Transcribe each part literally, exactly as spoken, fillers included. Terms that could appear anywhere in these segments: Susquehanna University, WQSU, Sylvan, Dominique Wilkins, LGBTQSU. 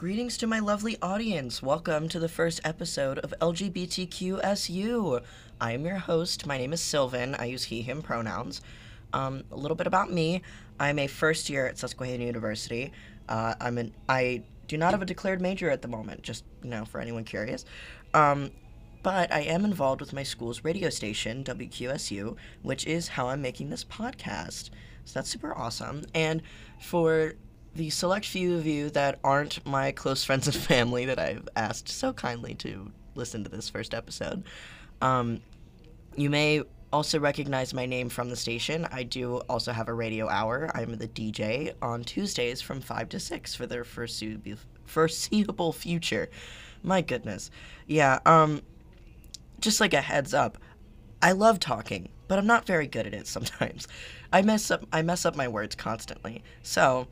Greetings to my lovely audience. Welcome to the first episode of L G B T Q S U. I am your host. My name is Sylvan. I use he, him pronouns. Um, a little bit about me. I'm a first year at Susquehanna University. Uh, I'm an, I do not have a declared major at the moment, just, you know, for anyone curious. Um, but I am involved with my school's radio station, W Q S U, which is how I'm making this podcast. So that's super awesome. And for the select few of you that aren't my close friends and family that I've asked so kindly to listen to this first episode, um, you may also recognize my name from the station. I do also have a radio hour. I'm the D J on Tuesdays from five to six for their foreseeable future. My goodness. Yeah, um, just like a heads up, I love talking, but I'm not very good at it sometimes. I mess up, I mess up my words constantly, so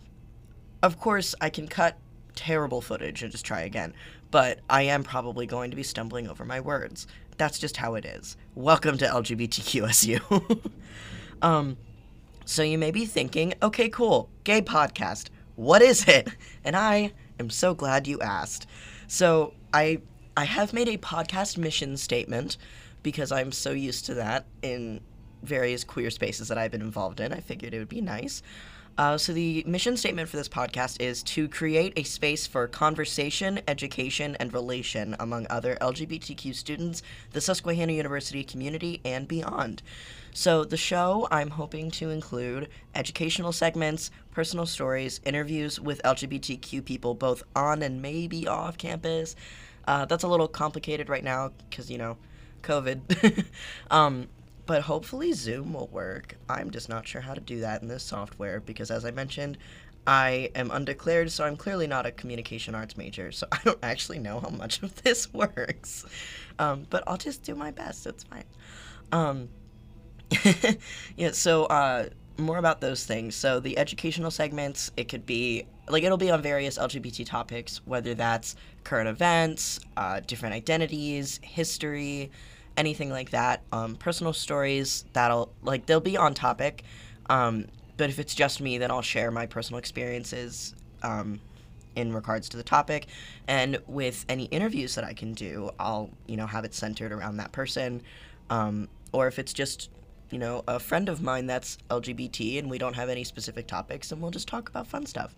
of course, I can cut terrible footage and just try again, but I am probably going to be stumbling over my words. That's just how it is. Welcome to L G B T Q S U. um, so you may be thinking, okay, cool, gay podcast, what is it? And I am so glad you asked. So I I have made a podcast mission statement because I'm so used to that in various queer spaces that I've been involved in. I figured it would be nice. Uh, so the mission statement for this podcast is to create a space for conversation, education, and relation among other L G B T Q students, the Susquehanna University community, and beyond. So the show, I'm hoping to include educational segments, personal stories, interviews with L G B T Q people both on and maybe off campus. Uh, that's a little complicated right now because, you know, COVID. um, But hopefully Zoom will work. I'm just not sure how to do that in this software because, as I mentioned, I am undeclared, so I'm clearly not a communication arts major, so I don't actually know how much of this works. Um, but I'll just do my best. It's fine. Um, yeah, so uh, more about those things. So the educational segments, it could be, like, it'll be on various L G B T topics, whether that's current events, uh, different identities, history, anything like that. Um, personal stories, that'll, like, they'll be on topic, um, but if it's just me, then I'll share my personal experiences um, in regards to the topic, and with any interviews that I can do, I'll, you know, have it centered around that person, um, or if it's just, you know, a friend of mine that's L G B T and we don't have any specific topics, and we'll just talk about fun stuff.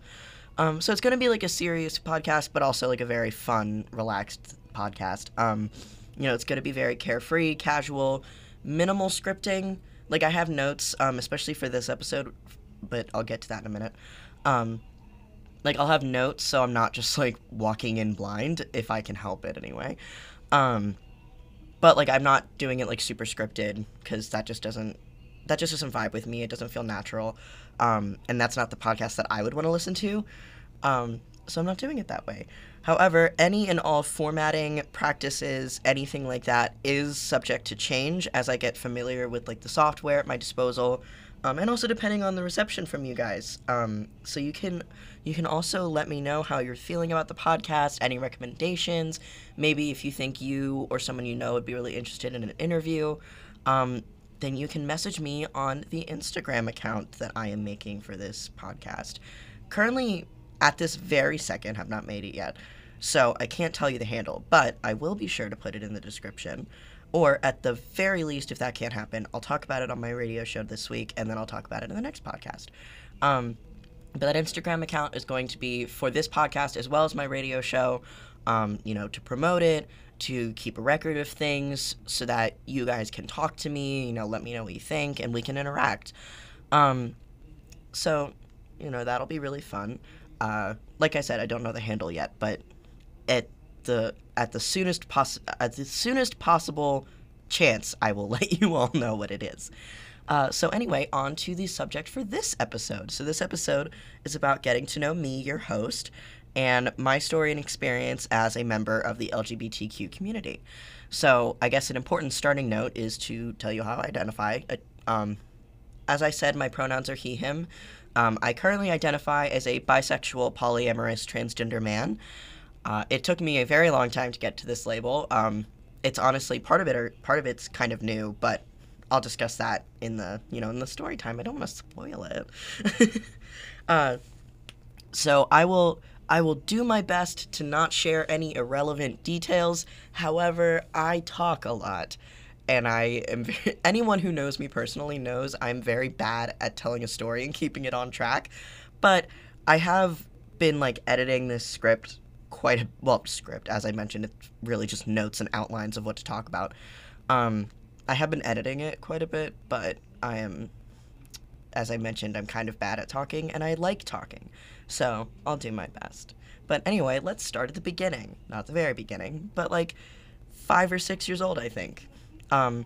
Um, so it's going to be, like, a serious podcast, but also, like, a very fun, relaxed podcast. Um, You know, it's going to be very carefree, casual, minimal scripting. Like, I have notes, um, especially for this episode, but I'll get to that in a minute. Um, like, I'll have notes, so I'm not just, like, walking in blind, if I can help it anyway. Um, but, like, I'm not doing it, like, super scripted, because that just doesn't, that just doesn't vibe with me. It doesn't feel natural. Um, and that's not the podcast that I would want to listen to. Um, so I'm not doing it that way. However, any and all formatting practices, anything like that, is subject to change as I get familiar with, like, the software at my disposal, um, and also depending on the reception from you guys. Um, so you can you can also let me know how you're feeling about the podcast, any recommendations, maybe if you think you or someone you know would be really interested in an interview, um, then you can message me on the Instagram account that I am making for this podcast. Currently, at this very second, have not made it yet, so I can't tell you the handle, but I will be sure to put it in the description, or at the very least, if that can't happen, I'll talk about it on my radio show this week, and then I'll talk about it in the next podcast. Um, but that Instagram account is going to be for this podcast as well as my radio show, um, you know, to promote it, to keep a record of things so that you guys can talk to me, you know, let me know what you think, and we can interact. Um, so, you know, that'll be really fun. Uh, like I said, I don't know the handle yet, but at the at the soonest poss- at the soonest possible chance, I will let you all know what it is. Uh, so anyway, on to the subject for this episode. So this episode is about getting to know me, your host, and my story and experience as a member of the L G B T Q community. So I guess an important starting note is to tell you how I identify. Uh, um, as I said, my pronouns are he, him. Um, I currently identify as a bisexual, polyamorous, transgender man. Uh, it took me a very long time to get to this label. Um, it's honestly, part of it, or part of it's kind of new, but I'll discuss that in the, you know, in the story time. I don't want to spoil it. uh, so I will, I will do my best to not share any irrelevant details. However, I talk a lot. And I am, very, anyone who knows me personally knows I'm very bad at telling a story and keeping it on track. But I have been like editing this script quite a, well, script, as I mentioned, it's really just notes and outlines of what to talk about. Um, I have been editing it quite a bit, but I am, as I mentioned, I'm kind of bad at talking and I like talking. So I'll do my best. But anyway, let's start at the beginning. Not the very beginning, but like five or six years old, I think. Um,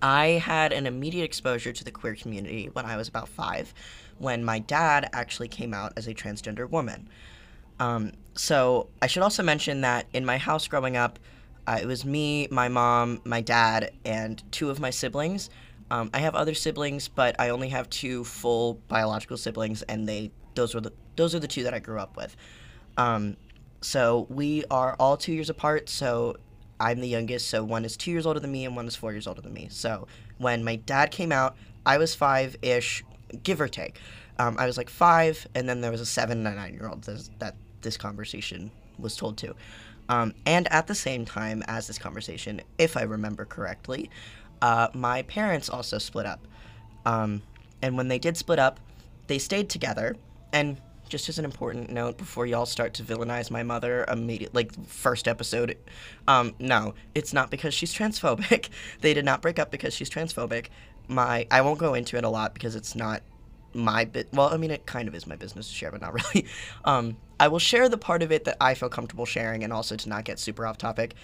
I had an immediate exposure to the queer community when I was about five, when my dad actually came out as a transgender woman. Um, so I should also mention that in my house growing up, uh, it was me, my mom, my dad, and two of my siblings. Um, I have other siblings, but I only have two full biological siblings, and they those were the those are the two that I grew up with. Um, so we are all two years apart. So I'm the youngest, so one is two years older than me and one is four years older than me. So when my dad came out, I was five-ish, give or take. Um, I was like five, and then there was a seven and a nine-year-old that this conversation was told to. Um, and at the same time as this conversation, if I remember correctly, uh, my parents also split up. Um, and when they did split up, they stayed together. And just as an important note, before y'all start to villainize my mother immediately, like, first episode, um, no, it's not because she's transphobic. They did not break up because she's transphobic. My, I won't go into it a lot because it's not my, bu- well, I mean, it kind of is my business to share, but not really. Um, I will share the part of it that I feel comfortable sharing and also to not get super off topic.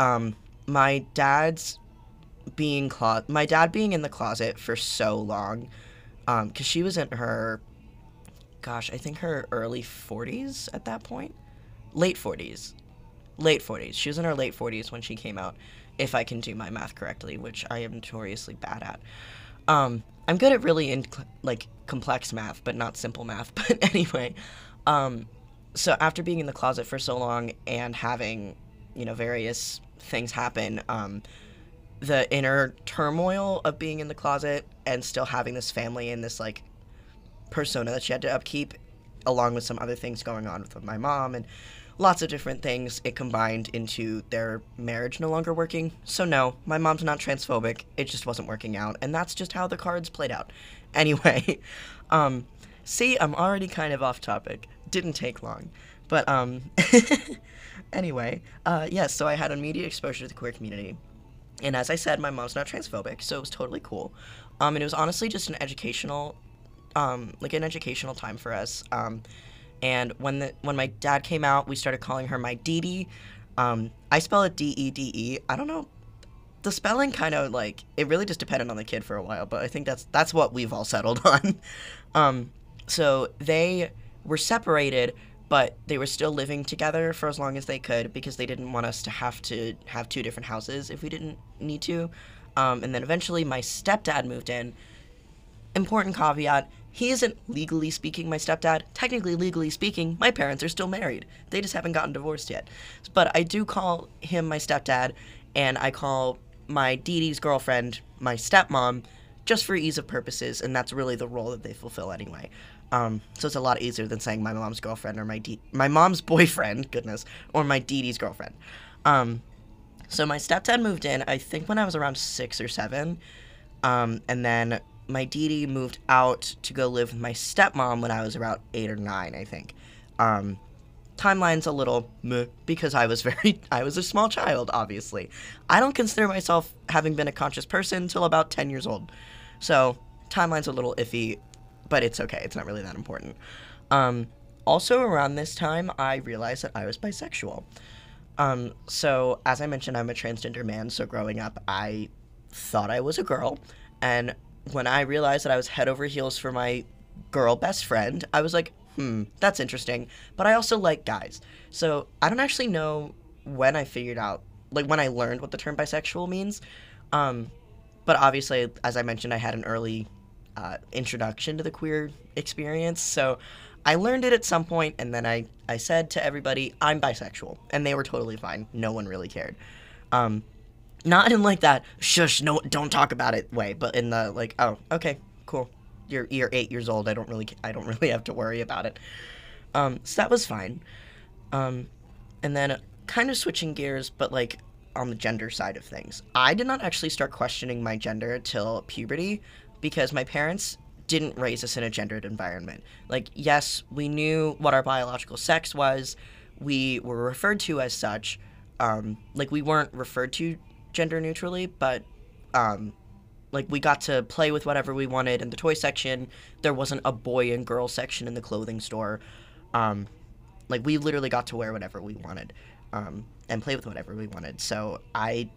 Um, my dad's being, clo- my dad being in the closet for so long, um, because she was in her... gosh, I think her early forties at that point. Late forties. Late forties. She was in her late forties when she came out, if I can do my math correctly, which I am notoriously bad at. Um, I'm good at really, in, like, complex math, but not simple math. But anyway, um, so after being in the closet for so long and having, you know, various things happen, um, the inner turmoil of being in the closet and still having this family and this, like, persona that she had to upkeep, along with some other things going on with my mom and lots of different things, it combined into their marriage no longer working. So no, my mom's not transphobic, it just wasn't working out, and that's just how the cards played out. Anyway, um, see, I'm already kind of off topic. Didn't take long. But, um, anyway, uh, yes, yeah, so I had immediate exposure to the queer community. And as I said, my mom's not transphobic, so it was totally cool. Um, and it was honestly just an educational Um, like an educational time for us. Um, and when the when my dad came out, we started calling her my Dee-Dee. Um, I spell it D E D E. I don't know. The spelling kind of like, it really just depended on the kid for a while, but I think that's that's what we've all settled on. um, so they were separated, but they were still living together for as long as they could because they didn't want us to have to have two different houses if we didn't need to. Um, and then eventually my stepdad moved in. Important caveat, he isn't legally speaking my stepdad. Technically, legally speaking, my parents are still married. They just haven't gotten divorced yet. But I do call him my stepdad, and I call my Dee-Dee's girlfriend my stepmom, just for ease of purposes, and that's really the role that they fulfill anyway. Um, so it's a lot easier than saying my mom's girlfriend or my De- my mom's boyfriend, goodness, or my Dee-Dee's girlfriend. Um, so my stepdad moved in, I think, when I was around six or seven, um, and then my Dee-Dee moved out to go live with my stepmom when I was about eight or nine, I think. Um, timeline's a little meh because I was very, I was a small child, obviously. I don't consider myself having been a conscious person until about ten years old. So timeline's a little iffy, but it's okay. It's not really that important. Um, also around this time, I realized that I was bisexual. Um, so as I mentioned, I'm a transgender man. So growing up, I thought I was a girl, and when I realized that I was head over heels for my girl best friend, I was like, hmm, that's interesting. But I also like guys. So I don't actually know when I figured out, like when I learned what the term bisexual means. Um, but obviously, as I mentioned, I had an early uh, introduction to the queer experience. So I learned it at some point, and then I, I said to everybody, I'm bisexual. And they were totally fine. No one really cared. Um Not in, like, that, shush, no, don't talk about it way, but in the, like, oh, okay, cool. You're, you're eight years old. I don't really, I don't really have to worry about it. Um, so that was fine. Um, and then kind of switching gears, but like on the gender side of things. I did not actually start questioning my gender till puberty because my parents didn't raise us in a gendered environment. Like, yes, we knew what our biological sex was. We were referred to as such. Um, like, we weren't referred to gender neutrally, but um, like we got to play with whatever we wanted in the toy section. There wasn't a boy and girl section in the clothing store. Um, like we literally got to wear whatever we wanted um, and play with whatever we wanted. So I,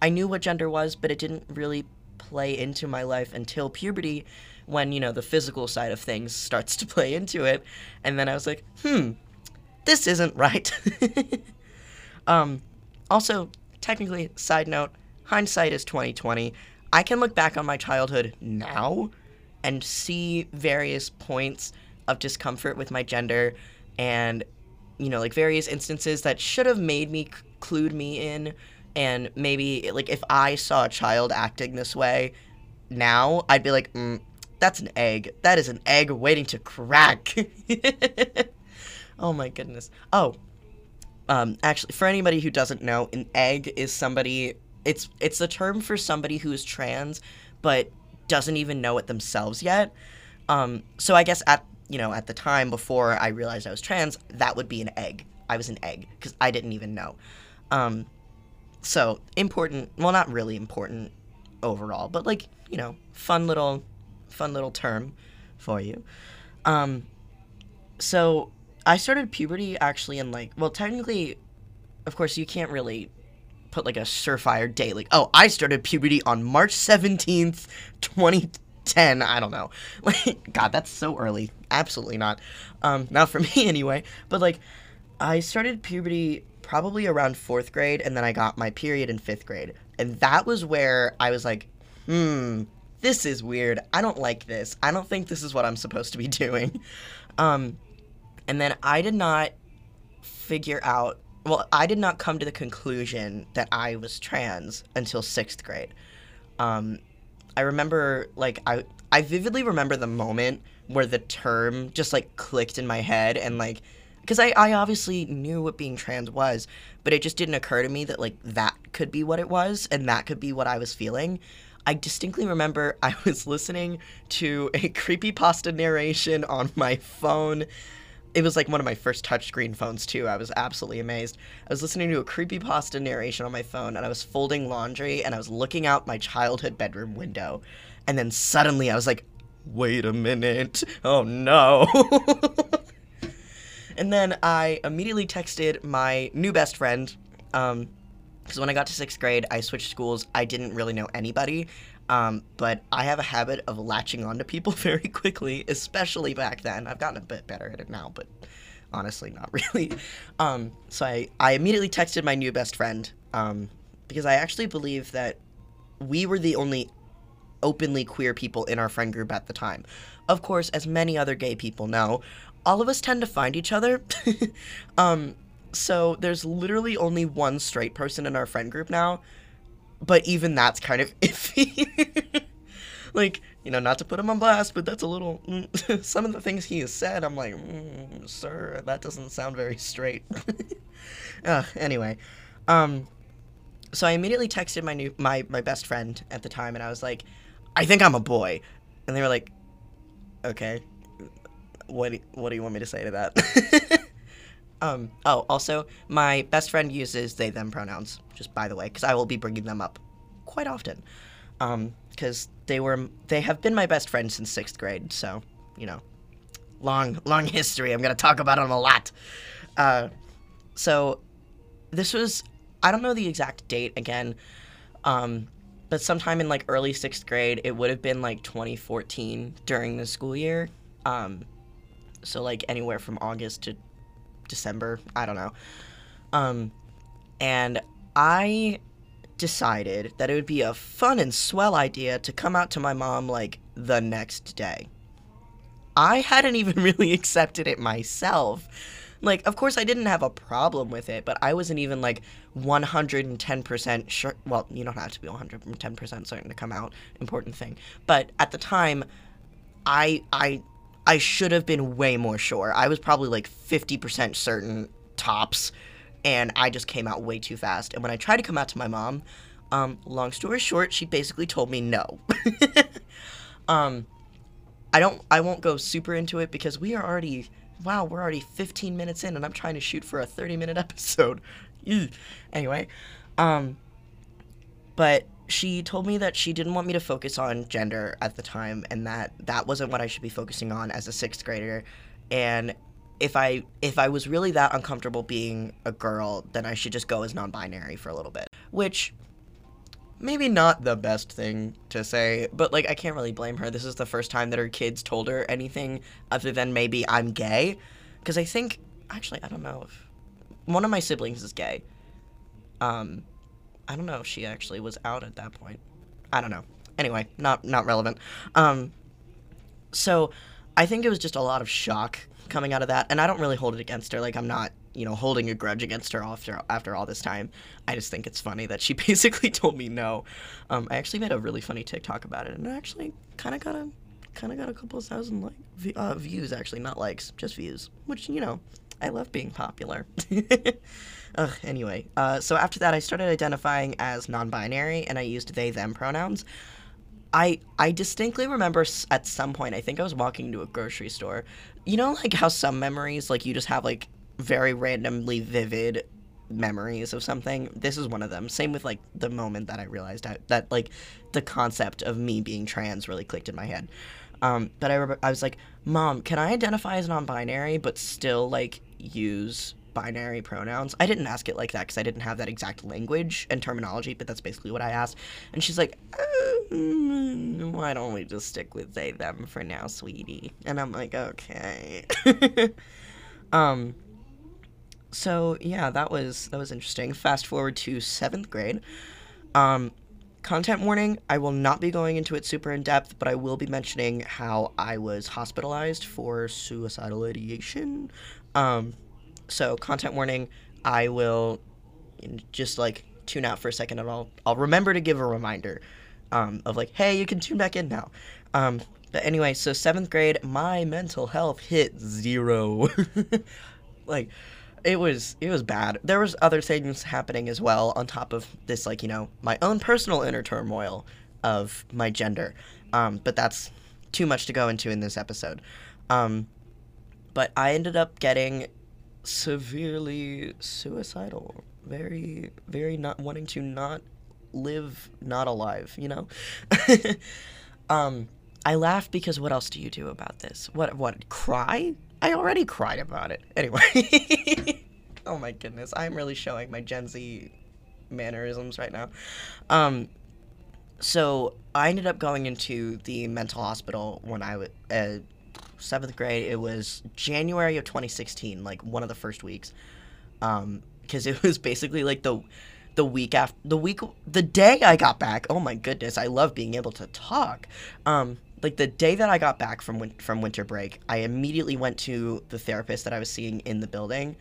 I knew what gender was, but it didn't really play into my life until puberty, when, you know, the physical side of things starts to play into it. And then I was like, hmm, this isn't right. um, also, technically, side note, hindsight is twenty twenty. I can look back on my childhood now and see various points of discomfort with my gender and, you know, like various instances that should have made me clued me in. And maybe, like, if I saw a child acting this way now, I'd be like, mm, that's an egg. That is an egg waiting to crack. Oh, my goodness. Oh, um, actually, for anybody who doesn't know, an egg is somebody... It's it's the term for somebody who is trans but doesn't even know it themselves yet. Um, so I guess at, you know, at the time before I realized I was trans, that would be an egg. I was an egg because I didn't even know. Um, so important, well, not really important overall, but like, you know, fun little, fun little term for you. Um, so I started puberty actually in like, well, technically, of course, you can't really put like a surefire date, like, oh, I started puberty on March seventeenth, twenty ten. I don't know. Like, God, that's so early. Absolutely not. Um, not for me anyway. But like, I started puberty probably around fourth grade, and then I got my period in fifth grade. And that was where I was like, hmm, this is weird. I don't like this. I don't think this is what I'm supposed to be doing. Um, and then I did not figure out Well, I did not come to the conclusion that I was trans until sixth grade. Um, I remember, like, I I vividly remember the moment where the term just, like, clicked in my head and, like, because I, I obviously knew what being trans was, but it just didn't occur to me that, like, that could be what it was and that could be what I was feeling. I distinctly remember I was listening to a creepypasta narration on my phone. It was, like, one of my first touchscreen phones, too. I was absolutely amazed. I was listening to a creepypasta narration on my phone, and I was folding laundry, and I was looking out my childhood bedroom window. And then suddenly I was like, wait a minute. Oh, no. And then I immediately texted my new best friend. Um, because when I got to sixth grade, I switched schools. I didn't really know anybody. Um, but I have a habit of latching onto people very quickly, especially back then. I've gotten a bit better at it now, but honestly, not really. Um, so I, I immediately texted my new best friend, um, because I actually believe that we were the only openly queer people in our friend group at the time. Of course, as many other gay people know, all of us tend to find each other. um, so there's literally only one straight person in our friend group now. But even that's kind of iffy. Like, you know, not to put him on blast, but that's a little... some of the things he has said, I'm like, mm, sir, that doesn't sound very straight. uh, anyway, um, so I immediately texted my new my, my best friend at the time, and I was like, I think I'm a boy. And they were like, okay, what do, what do you want me to say to that? Um, oh, also, my best friend uses they, them pronouns, just by the way, because I will be bringing them up quite often, um, because they were, they have been my best friend since sixth grade, so, you know, long, long history, I'm going to talk about them a lot. Uh, so, this was, I don't know the exact date, again, um, but sometime in, like, early sixth grade, it would have been, like, twenty fourteen during the school year, um, so, like, anywhere from August to December, I don't know. Um, and I decided that it would be a fun and swell idea to come out to my mom, like, the next day. I hadn't even really accepted it myself. Like, of course, I didn't have a problem with it, but I wasn't even, like, one hundred ten percent sure. Well, you don't have to be one hundred ten percent certain to come out. Important thing. But at the time, I I I should have been way more sure. I was probably like fifty percent certain tops, and I just came out way too fast. And when I tried to come out to my mom, um, long story short, she basically told me no. um, I don't, I won't go super into it because we are already, wow, we're already fifteen minutes in, and I'm trying to shoot for a thirty minute episode. Ew. Anyway, um, but she told me that she didn't want me to focus on gender at the time, and that that wasn't what I should be focusing on as a sixth grader. And if I if I was really that uncomfortable being a girl, then I should just go as non-binary for a little bit, which maybe not the best thing to say, but like I can't really blame her. This is the first time that her kids told her anything other than maybe I'm gay, because I think actually I don't know if one of my siblings is gay. Um. I don't know if she actually was out at that point. I don't know. Anyway, not not relevant. Um, so I think it was just a lot of shock coming out of that, and I don't really hold it against her. Like, I'm not, you know, holding a grudge against her after, after all this time. I just think it's funny that she basically told me no. Um, I actually made a really funny TikTok about it, and it actually kind of got a kind of got a couple of thousand like uh, views, actually, not likes, just views, which, you know, I love being popular. Ugh, anyway, uh, so after that, I started identifying as non-binary, and I used they/them pronouns. I I distinctly remember s- at some point, I think I was walking into a grocery store. You know, like how some memories, like you just have like very randomly vivid memories of something. This is one of them. Same with like the moment that I realized I, that like the concept of me being trans really clicked in my head. Um, but I remember I was like, Mom, can I identify as non-binary but still like use binary pronouns? I didn't ask it like that because I didn't have that exact language and terminology, but that's basically what I asked. And she's like, um, why don't we just stick with they, them for now, sweetie? And I'm like, okay. um, so yeah, that was, that was interesting. Fast forward to seventh grade. Um, Content warning, I will not be going into it super in-depth, but I will be mentioning how I was hospitalized for suicidal ideation. Um, so, content warning, I will just, like, tune out for a second, and I'll, I'll remember to give a reminder um, of, like, hey, you can tune back in now. Um, but anyway, so seventh grade, my mental health hit zero. Like, It was it was bad. There was other things happening as well on top of this, like, you know, my own personal inner turmoil of my gender. Um, but that's too much to go into in this episode. Um, but I ended up getting severely suicidal, very, very not wanting to not live, not alive, you know? um, I laugh because what else do you do about this? What, what, cry? I already cried about it. Anyway. Oh my goodness. I'm really showing my Gen Z mannerisms right now. Um, so I ended up going into the mental hospital when I was uh, seventh grade. It was January of twenty sixteen, like one of the first weeks. Um, because it was basically like the the week after the week, the day I got back. Oh my goodness. I love being able to talk. Um, Like, the day that I got back from win- from winter break, I immediately went to the therapist that I was seeing in the building,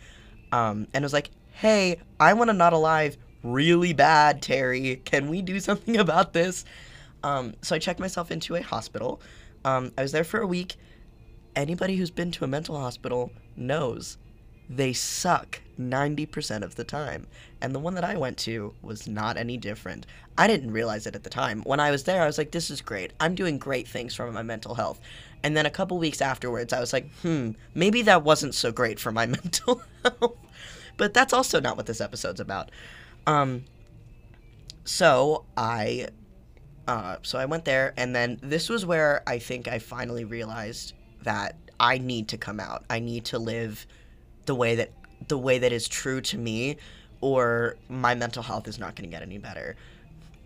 um, and was like, hey, I want to not alive really bad, Terry. Can we do something about this? Um, so I checked myself into a hospital. Um, I was there for a week. Anybody who's been to a mental hospital knows they suck ninety percent of the time. And the one that I went to was not any different. I didn't realize it at the time. When I was there, I was like, this is great. I'm doing great things for my mental health. And then a couple weeks afterwards, I was like, hmm, maybe that wasn't so great for my mental health. But that's also not what this episode's about. Um, so I, uh, so I went there, and then this was where I think I finally realized that I need to come out. I need to live the way that the way that is true to me, or my mental health is not going to get any better.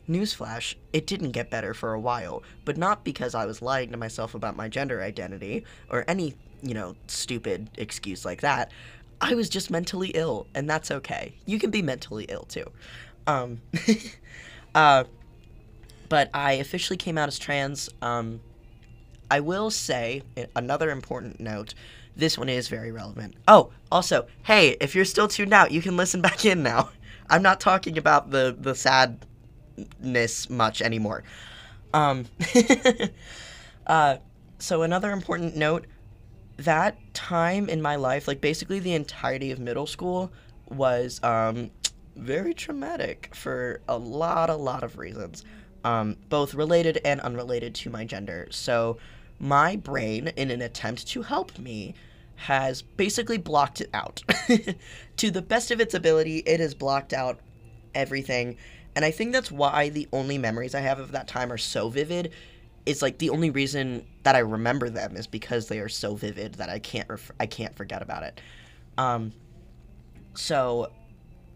Newsflash, it didn't get better for a while, but not because I was lying to myself about my gender identity or any, you know, stupid excuse like that. I was just mentally ill, and that's okay. You can be mentally ill too. Um, uh, but I officially came out as trans. Um, I will say, another important note, this one is very relevant. Oh, also, hey, if you're still tuned out, you can listen back in now. I'm not talking about the, the sadness much anymore. Um, uh, so another important note, that time in my life, like basically the entirety of middle school, was um, very traumatic for a lot, a lot of reasons, um, both related and unrelated to my gender. So my brain, in an attempt to help me, has basically blocked it out. To the best of its ability, it has blocked out everything. And I think that's why the only memories I have of that time are so vivid. It's like the only reason that I remember them is because they are so vivid that I can't ref- I can't forget about it. Um, so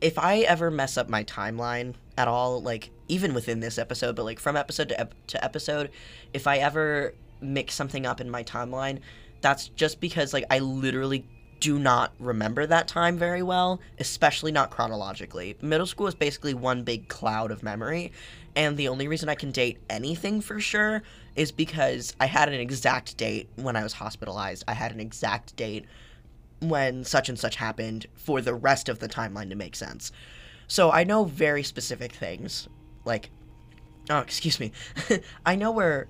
if I ever mess up my timeline at all, like even within this episode, but like from episode to, ep- to episode, if I ever mix something up in my timeline, that's just because like I literally do not remember that time very well, especially not chronologically. Middle school is basically one big cloud of memory, and the only reason I can date anything for sure is because I had an exact date when I was hospitalized. I had an exact date when such and such happened for the rest of the timeline to make sense. So I know very specific things, like, oh, excuse me. I know where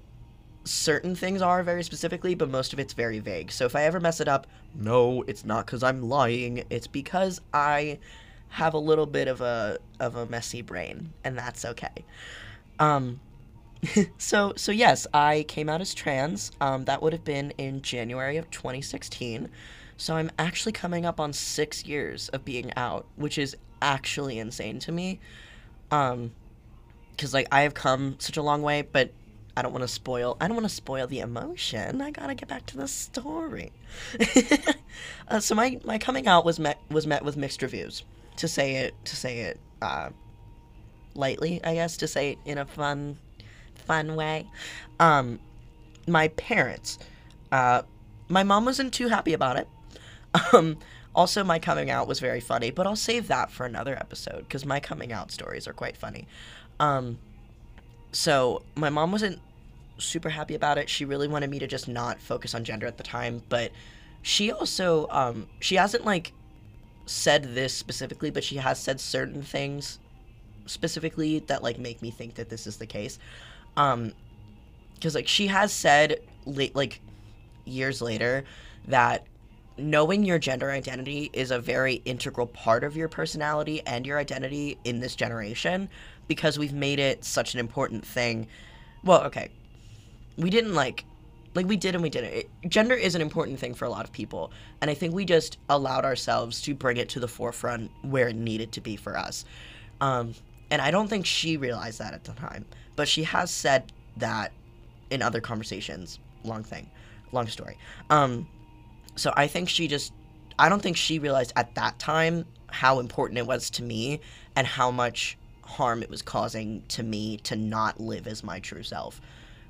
certain things are very specifically, but most of it's very vague. So if I ever mess it up, no, it's not because I'm lying. It's because I have a little bit of a of a messy brain, and that's okay. Um, so so yes, I came out as trans. Um, that would have been in January of twenty sixteen. So I'm actually coming up on six years of being out, which is actually insane to me. Um, because like I have come such a long way, but I don't want to spoil, I don't want to spoil the emotion. I gotta get back to the story. uh, so my, my coming out was met, was met with mixed reviews, to say it, to say it, uh, lightly, I guess, to say it in a fun, fun way. Um, my parents, uh, my mom wasn't too happy about it. Um, also my coming out was very funny, but I'll save that for another episode, because my coming out stories are quite funny. Um, So my mom wasn't super happy about it. She really wanted me to just not focus on gender at the time. But she also, um, she hasn't like said this specifically, but she has said certain things specifically that like make me think that this is the case. Um, cause like she has said late, like years later, that knowing your gender identity is a very integral part of your personality and your identity in this generation, because we've made it such an important thing. Well, okay, we didn't like, like we did and we didn't. It, gender is an important thing for a lot of people, and I think we just allowed ourselves to bring it to the forefront where it needed to be for us. Um, and I don't think she realized that at the time, but she has said that in other conversations. Long thing, long story. Um, so I think she just, I don't think she realized at that time how important it was to me and how much harm it was causing to me to not live as my true self,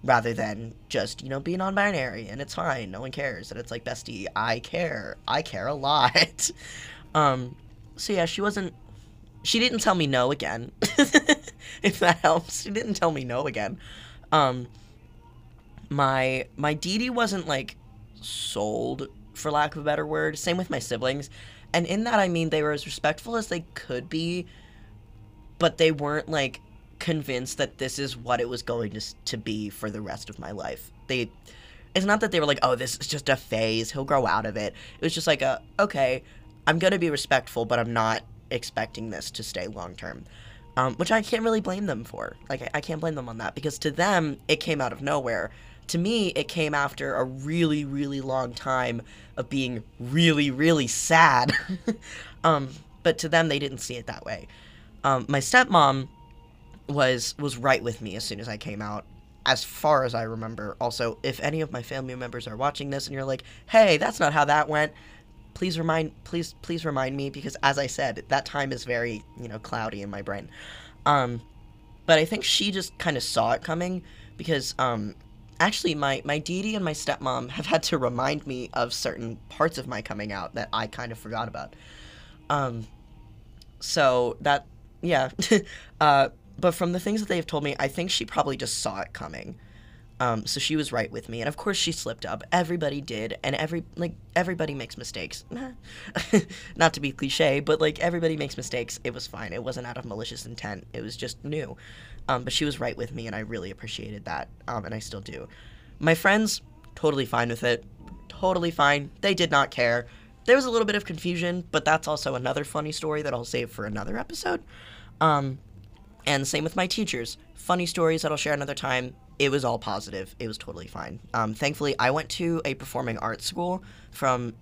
rather than just, you know, be non-binary and it's fine, no one cares. And it's like, bestie, I care. I care a lot. um, so yeah, she wasn't, she didn't tell me no again, if that helps. She didn't tell me no again. Um, my, my deity wasn't like sold, for lack of a better word. Same with my siblings. And in that, I mean, they were as respectful as they could be, but they weren't, like, convinced that this is what it was going to to be for the rest of my life. They, it's not that they were like, oh, this is just a phase, he'll grow out of it. It was just like, a, okay, I'm going to be respectful, but I'm not expecting this to stay long-term, um, which I can't really blame them for. Like, I, I can't blame them on that, because to them, it came out of nowhere. To me, it came after a really, really long time of being really, really sad. um, but to them, they didn't see it that way. Um, my stepmom was was right with me as soon as I came out, as far as I remember. Also, if any of my family members are watching this and you're like, hey, that's not how that went, please remind please please remind me, because as I said, that time is very, you know, cloudy in my brain. Um, but I think she just kind of saw it coming, because um, actually my, my deity and my stepmom have had to remind me of certain parts of my coming out that I kind of forgot about. Um, so that... Yeah, uh, but from the things that they've told me, I think she probably just saw it coming. Um, so she was right with me, and of course she slipped up. Everybody did, and every like everybody makes mistakes. Not to be cliche, but like everybody makes mistakes. It was fine. It wasn't out of malicious intent. It was just new. Um, but she was right with me, and I really appreciated that, um, and I still do. My friends totally fine with it. Totally fine. They did not care. There was a little bit of confusion, but that's also another funny story that I'll save for another episode. Um, and same with my teachers. Funny stories that I'll share another time. It was all positive. It was totally fine. Um, thankfully, I went to a performing arts school from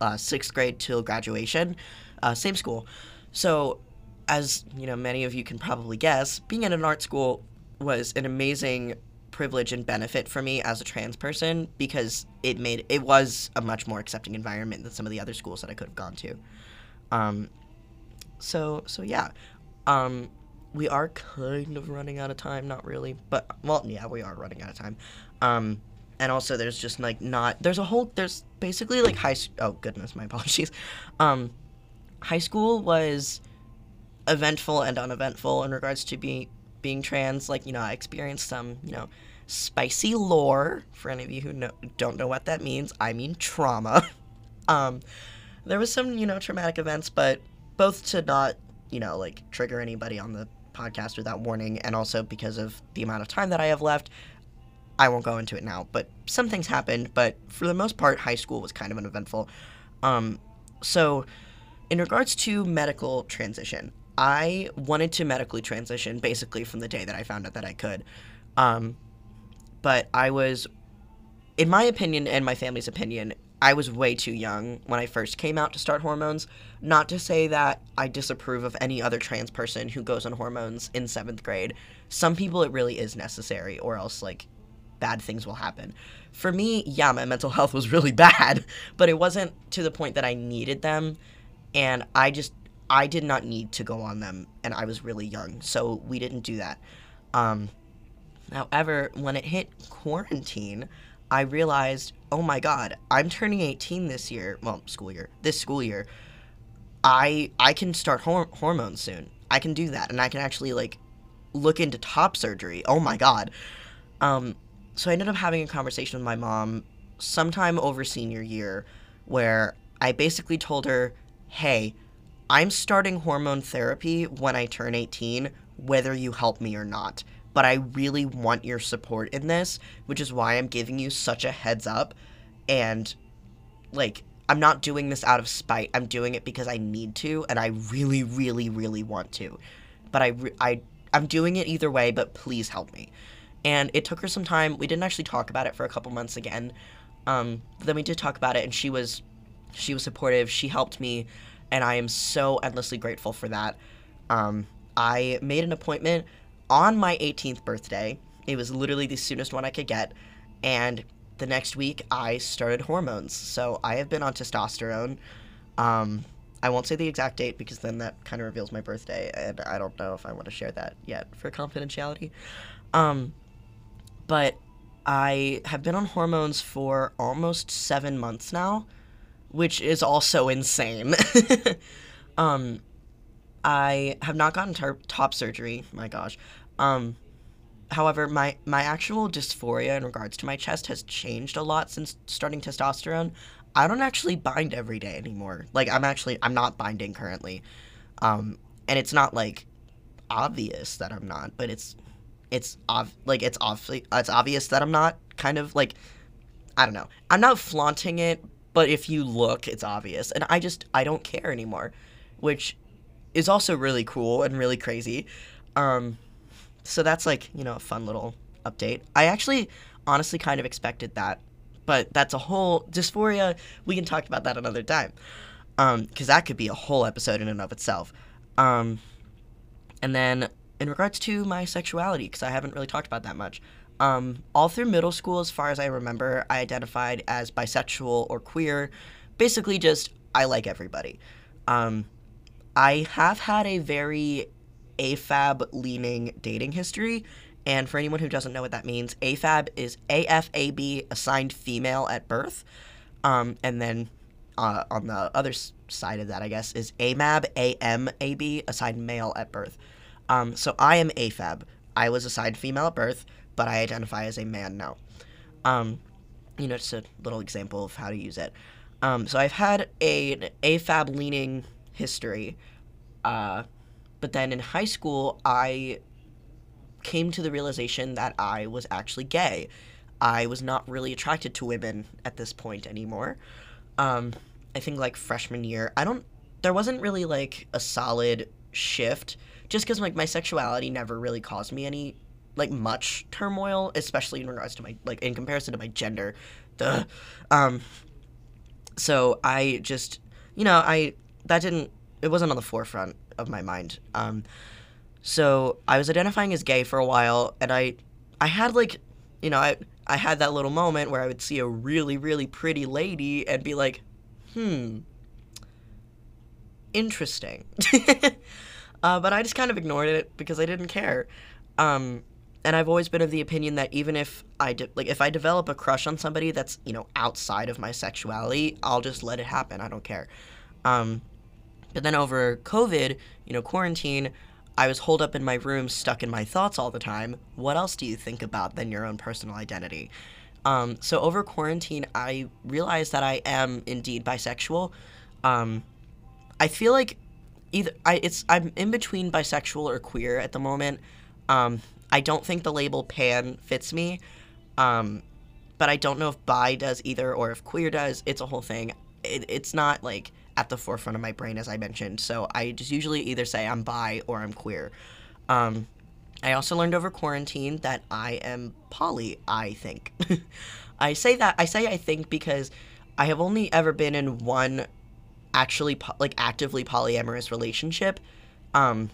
uh, sixth grade till graduation. Uh, same school. So, as you know, many of you can probably guess, being at an art school was an amazing privilege and benefit for me as a trans person, because it made it was a much more accepting environment than some of the other schools that I could have gone to. Um, so so yeah, um, we are kind of running out of time. Not really, but well, yeah, we are running out of time. Um, and also, there's just like not there's a whole there's basically like high. Oh goodness, my apologies. Um, high school was eventful and uneventful in regards to being being trans. Like, you know, I experienced some you know. spicy lore, for any of you who know, don't know what that means. I mean trauma. um, there was some, you know, traumatic events, but both to not, you know, like, trigger anybody on the podcast without warning, and also because of the amount of time that I have left, I won't go into it now, but some things happened, but for the most part, high school was kind of uneventful. Um, so, in regards to medical transition, I wanted to medically transition, basically, from the day that I found out that I could. Um... But I was, in my opinion and my family's opinion, I was way too young when I first came out to start hormones. Not to say that I disapprove of any other trans person who goes on hormones in seventh grade. Some people it really is necessary, or else, like, bad things will happen. For me, yeah, my mental health was really bad, but it wasn't to the point that I needed them. And I just, I did not need to go on them, and I was really young, so we didn't do that. Um... However, when it hit quarantine, I realized, oh my God, I'm turning eighteen this year. Well, school year. This school year, I I can start hor- hormones soon. I can do that, and I can actually, like, look into top surgery. Oh my God. Um, so I ended up having a conversation with my mom sometime over senior year, where I basically told her, hey, I'm starting hormone therapy when I turn eighteen, whether you help me or not. But I really want your support in this, which is why I'm giving you such a heads up. And, like, I'm not doing this out of spite. I'm doing it because I need to, and I really, really, really want to. But I, I, I'm doing it either way, but please help me. And it took her some time. We didn't actually talk about it for a couple months again. Um, but then we did talk about it, and she was, she was supportive. She helped me, and I am so endlessly grateful for that. Um, I made an appointment on my eighteenth birthday. It was literally the soonest one I could get, and the next week I started hormones. So I have been on testosterone. Um, I won't say the exact date because then that kind of reveals my birthday, and I don't know if I want to share that yet for confidentiality. Um, but I have been on hormones for almost seven months now, which is also insane. um, I have not gotten ter- top surgery, my gosh. Um, however, my, my actual dysphoria in regards to my chest has changed a lot since starting testosterone. I don't actually bind every day anymore. Like, I'm actually, I'm not binding currently. Um, and it's not, like, obvious that I'm not, but it's, it's, ov- like, it's, ov- it's obvious that I'm not, kind of, like, I don't know. I'm not flaunting it, but if you look, it's obvious. And I just, I don't care anymore, which is also really cool and really crazy. Um, so that's, like, you know, a fun little update. I actually honestly kind of expected that, but that's a whole dysphoria. We can talk about that another time, um, because that could be a whole episode in and of itself. Um, and then in regards to my sexuality, because I haven't really talked about that much, um, all through middle school, as far as I remember, I identified as bisexual or queer. Basically just, I like everybody. Um, I have had a very A F A B-leaning dating history, and for anyone who doesn't know what that means, A F A B is A F A B, assigned female at birth, um, and then uh, on the other side of that, I guess, is A M A B, A M A B, assigned male at birth. Um, so I am A F A B. I was assigned female at birth, but I identify as a man now. Um, you know, just a little example of how to use it. Um, so I've had a, an A F A B-leaning history, uh, but then in high school, I came to the realization that I was actually gay. I was not really attracted to women at this point anymore. Um, I think, like, freshman year, I don't, there wasn't really, like, a solid shift, just because, like, my sexuality never really caused me any, like, much turmoil, especially in regards to my, like, in comparison to my gender. Duh. Um, so I just, you know, I, that didn't, it wasn't on the forefront of my mind. Um, so I was identifying as gay for a while, and I, I had, like, you know, I, I had that little moment where I would see a really, really pretty lady and be like, hmm, interesting. uh, but I just kind of ignored it because I didn't care. Um, and I've always been of the opinion that even if I, de- like, if I develop a crush on somebody that's, you know, outside of my sexuality, I'll just let it happen. I don't care. Um, but then over COVID, you know, quarantine, I was holed up in my room, stuck in my thoughts all the time. What else do you think about than your own personal identity? Um, so over quarantine, I realized that I am indeed bisexual. Um, I feel like either I, it's I'm in between bisexual or queer at the moment. Um, I don't think the label pan fits me, um, but I don't know if bi does either or if queer does. It's a whole thing. It, it's not like at the forefront of my brain, as I mentioned. So I just usually either say I'm bi or I'm queer. Um, I also learned over quarantine that I am poly, I think. I say that, I say I think because I have only ever been in one actually, po- like, actively polyamorous relationship. Um,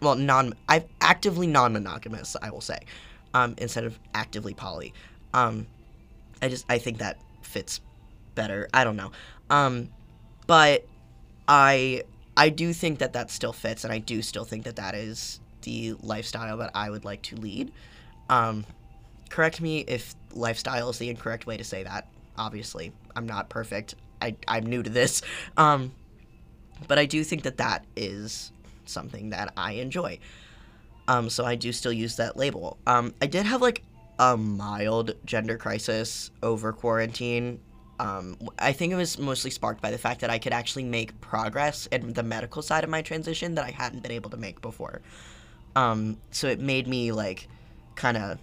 well, non, I've actively non-monogamous, I will say, um, instead of actively poly. Um, I just, I think that fits better. I don't know. Um, But I I do think that that still fits, and I do still think that that is the lifestyle that I would like to lead. Um, correct me if lifestyle is the incorrect way to say that. Obviously, I'm not perfect. I, I'm new to this. Um, but I do think that that is something that I enjoy. Um, so I do still use that label. Um, I did have, like, a mild gender crisis over quarantine. Um, I think it was mostly sparked by the fact that I could actually make progress in the medical side of my transition that I hadn't been able to make before. Um, so it made me, like, kind of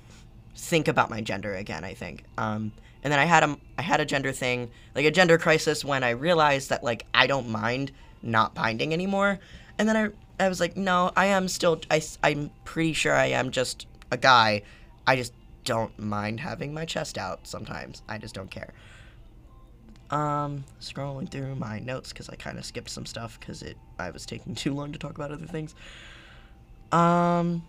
think about my gender again, I think. Um, and then I had a, I had a gender thing, like a gender crisis, when I realized that, like, I don't mind not binding anymore. And then I, I was like, no, I am still, I, I'm pretty sure I am just a guy. I just don't mind having my chest out sometimes. I just don't care. Um, scrolling through my notes because I kind of skipped some stuff because it I was taking too long to talk about other things. Um,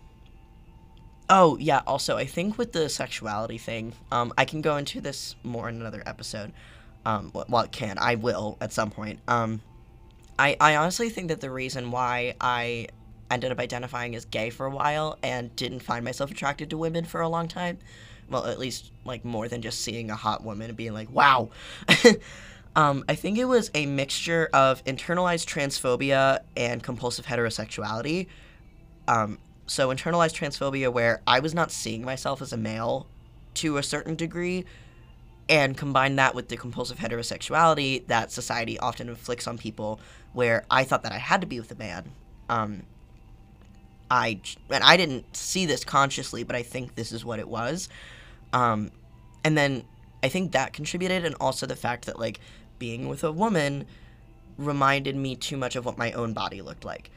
oh, yeah, also, I think with the sexuality thing, um, I can go into this more in another episode. Um, well, it can. I will at some point. Um, I, I honestly think that the reason why I ended up identifying as gay for a while and didn't find myself attracted to women for a long time, well, at least, like, more than just seeing a hot woman and being like, wow. um, I think it was a mixture of internalized transphobia and compulsive heterosexuality. Um, so internalized transphobia, where I was not seeing myself as a male to a certain degree, and combine that with the compulsive heterosexuality that society often inflicts on people, where I thought that I had to be with a man. Um, I, and I didn't see this consciously, but I think this is what it was. Um, and then I think that contributed, and also the fact that, like, being with a woman reminded me too much of what my own body looked like.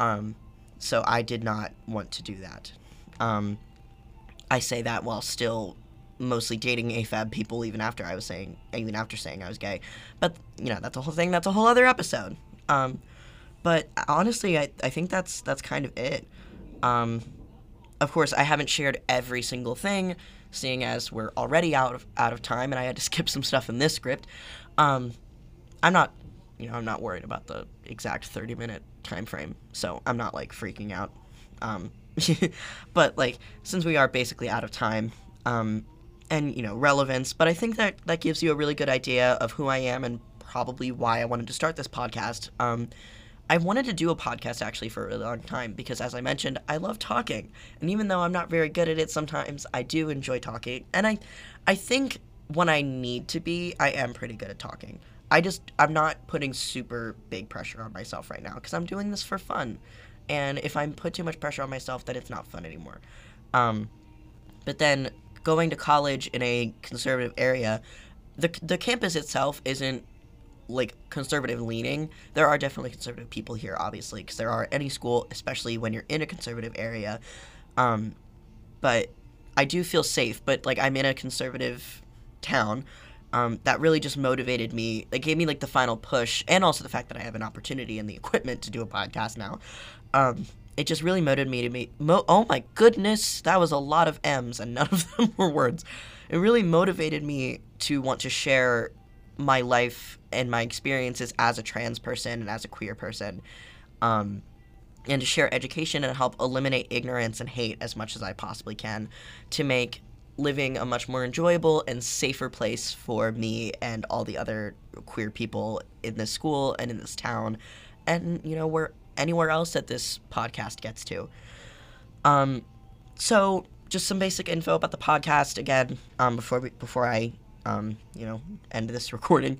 Um, so I did not want to do that. Um, I say that while still mostly dating A F A B people, even after I was saying, even after saying I was gay. But, you know, that's a whole thing. That's a whole other episode. Um, but honestly, I, I think that's, that's kind of it. Um, of course, I haven't shared every single thing, seeing as we're already out of out of time, and I had to skip some stuff in this script. Um, I'm not, you know, I'm not worried about the exact thirty-minute time frame, so I'm not, like, freaking out. Um, but, like, since we are basically out of time, um, and, you know, relevance, but I think that that gives you a really good idea of who I am and probably why I wanted to start this podcast. Um, I wanted to do a podcast, actually, for a really long time because, as I mentioned, I love talking. And even though I'm not very good at it sometimes, I do enjoy talking. And I I think when I need to be, I am pretty good at talking. I just, I'm not putting super big pressure on myself right now because I'm doing this for fun. And if I put too much pressure on myself, then it's not fun anymore. Um, but then going to college in a conservative area, the the campus itself isn't like conservative leaning. There are definitely conservative people here, obviously, because there are any school, especially when you're in a conservative area. Um, but I do feel safe. But like, I'm in a conservative town. Um, that really just motivated me. It gave me like the final push, and also the fact that I have an opportunity and the equipment to do a podcast now. Um, it just really motivated me to make. Mo- oh my goodness, that was a lot of M's, and none of them were words. It really motivated me to want to share my life and my experiences as a trans person and as a queer person, um, and to share education and help eliminate ignorance and hate as much as I possibly can to make living a much more enjoyable and safer place for me and all the other queer people in this school and in this town and, you know, where anywhere else that this podcast gets to. Um, so just some basic info about the podcast again, um, before we, before I, um, you know, end this recording.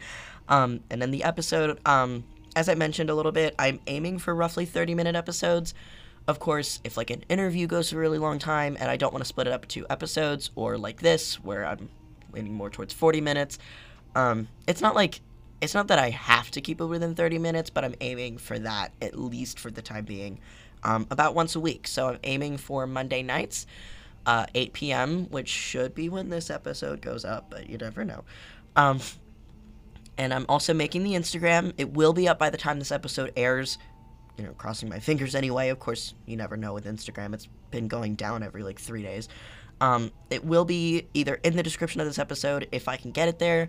Um, and then the episode, um, as I mentioned a little bit, I'm aiming for roughly thirty minute episodes. Of course, if like an interview goes a really long time and I don't want to split it up into episodes, or like this where I'm leaning more towards forty minutes, um, it's not like, it's not that I have to keep it within thirty minutes, but I'm aiming for that, at least for the time being, um, about once a week. So I'm aiming for Monday nights, uh, eight p.m., which should be when this episode goes up, but you never know. Um, and I'm also making the Instagram. It will be up by the time this episode airs. You know, crossing my fingers anyway. Of course, you never know with Instagram. It's been going down every, like, three days. Um, it will be either in the description of this episode, if I can get it there,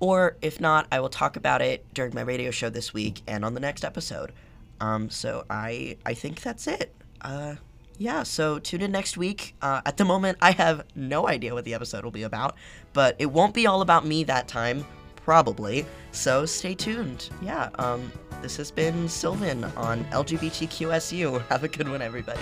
or if not, I will talk about it during my radio show this week and on the next episode. Um, so I I think that's it. Uh, yeah, so tune in next week. Uh, at the moment, I have no idea what the episode will be about, but it won't be all about me that time, probably. So stay tuned. Yeah, um... This has been Sylvan on L G B T Q S U. Have a good one, everybody.